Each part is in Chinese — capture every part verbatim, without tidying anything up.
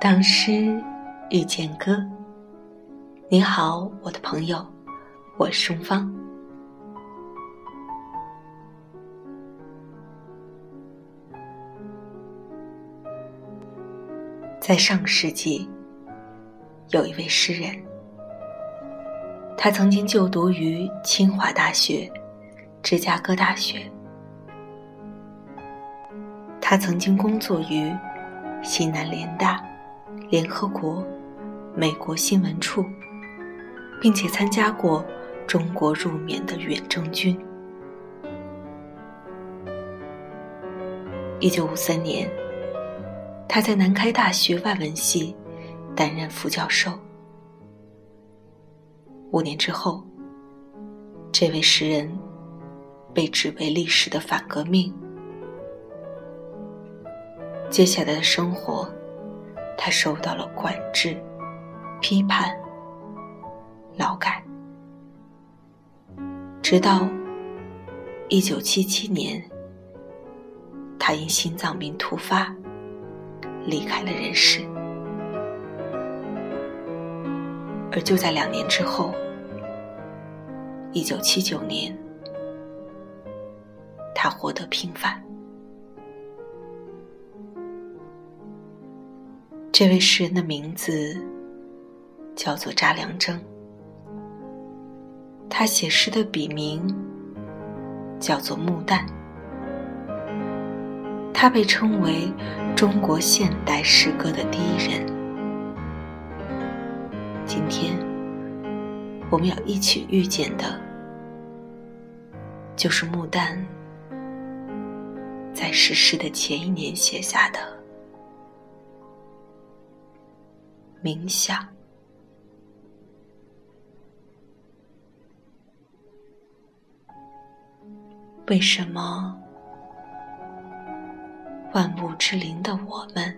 当诗遇见歌。你好，我的朋友，我是钟芳。在上世纪，有一位诗人，他曾经就读于清华大学、芝加哥大学，他曾经工作于西南联大、联合国、美国新闻处，并且参加过中国入缅的远征军。一九五三年，他在南开大学外文系担任副教授。五年之后，这位诗人被指为历史的反革命。接下来的生活，他受到了管制、批判、劳改，直到一九七七年，他因心脏病突发离开了人世。而就在两年之后，一九七九年，他获得平反。这位诗人的名字叫做查良铮，他写诗的笔名叫做穆旦。他被称为中国现代诗歌的第一人。今天我们要一起遇见的，就是穆旦在逝世的前一年写下的《冥想》。为什么万物之灵的我们，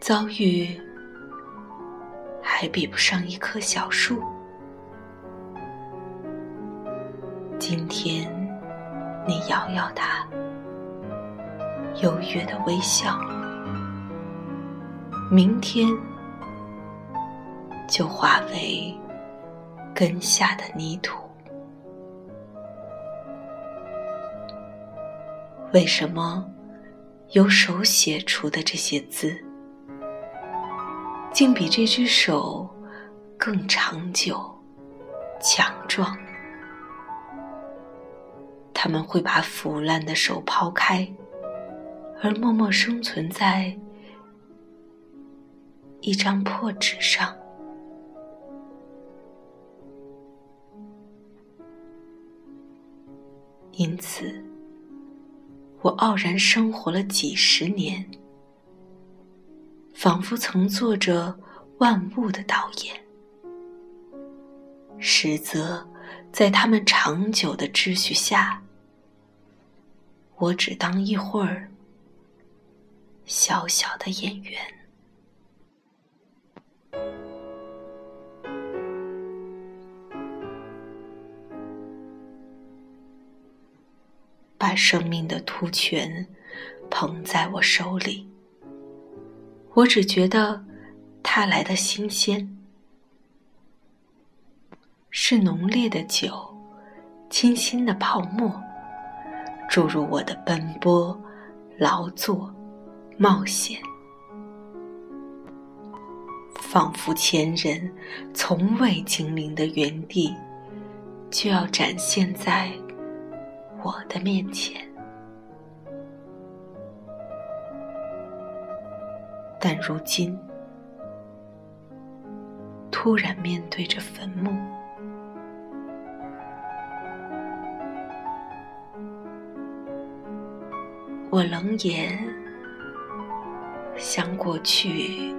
遭遇还比不上一棵小树？今天你摇摇它，优越的微笑，明天就化为根下的泥土。为什么由手写出的这些字，竟比这只手更长久、强壮？他们会把腐烂的手抛开，而默默生存在一张破纸上。因此，我傲然生活了几十年，仿佛曾做着万物的导演，实则在他们长久的秩序下，我只当一会儿小小的演员。把生命的突泉捧在我手里，我只觉得它来的新鲜，是浓烈的酒，清新的泡沫，注入我的奔波、劳作、冒险，仿佛前人从未经临的原地，就要展现在我的面前。但如今突然面对着坟墓，我冷眼向过去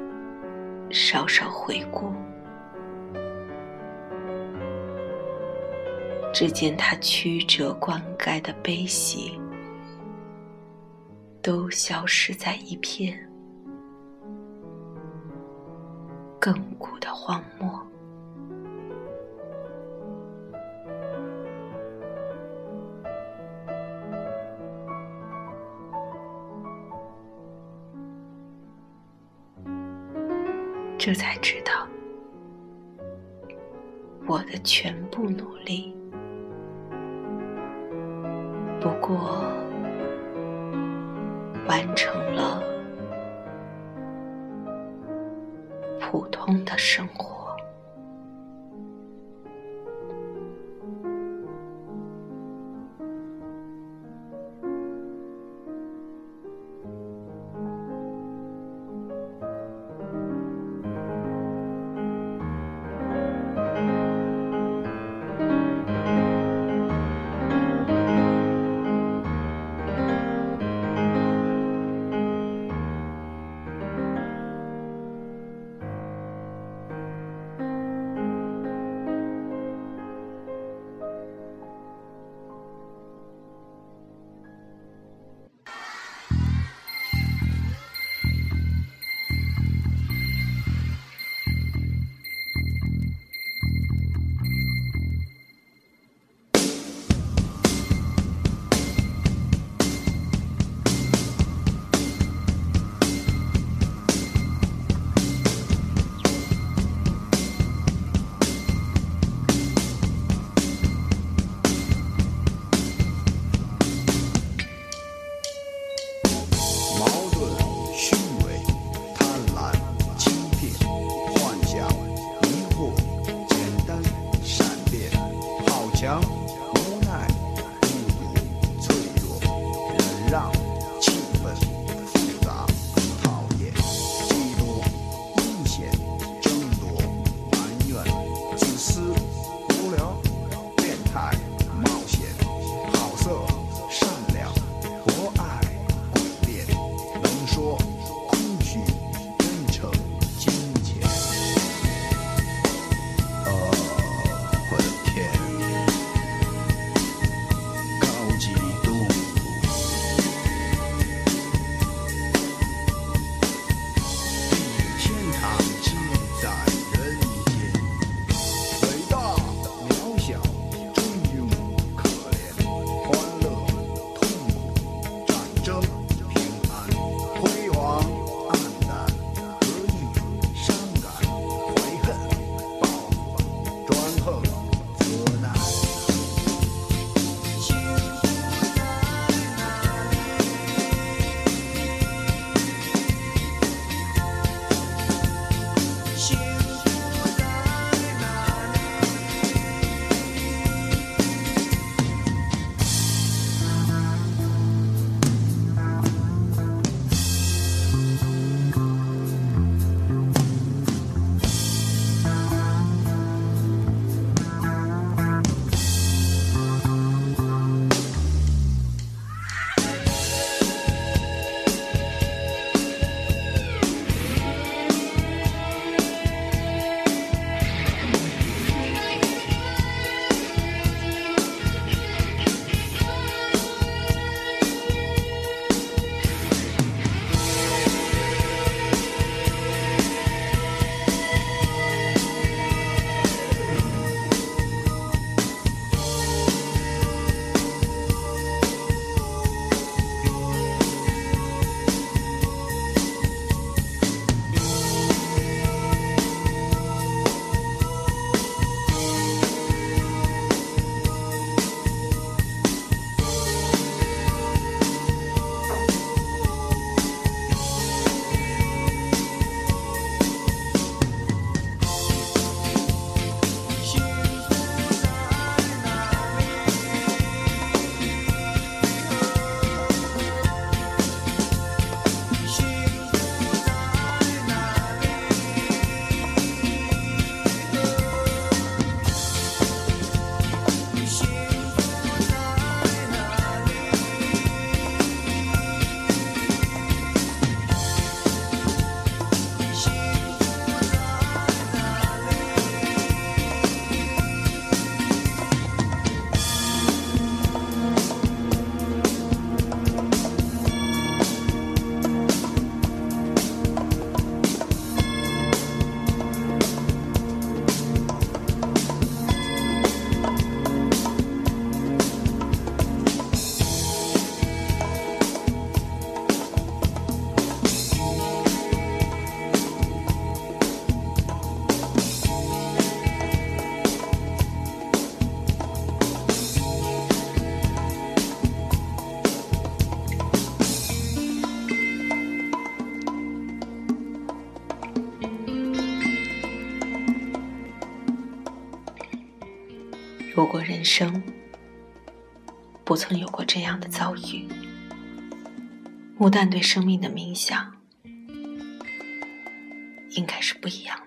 稍稍回顾，只见它曲折灌溉的悲喜都消失在一片亘古的荒漠。这才知道，我的全部努力，不过完成了普通的生活。如果人生不曾有过这样的遭遇，穆旦对生命的冥想应该是不一样的。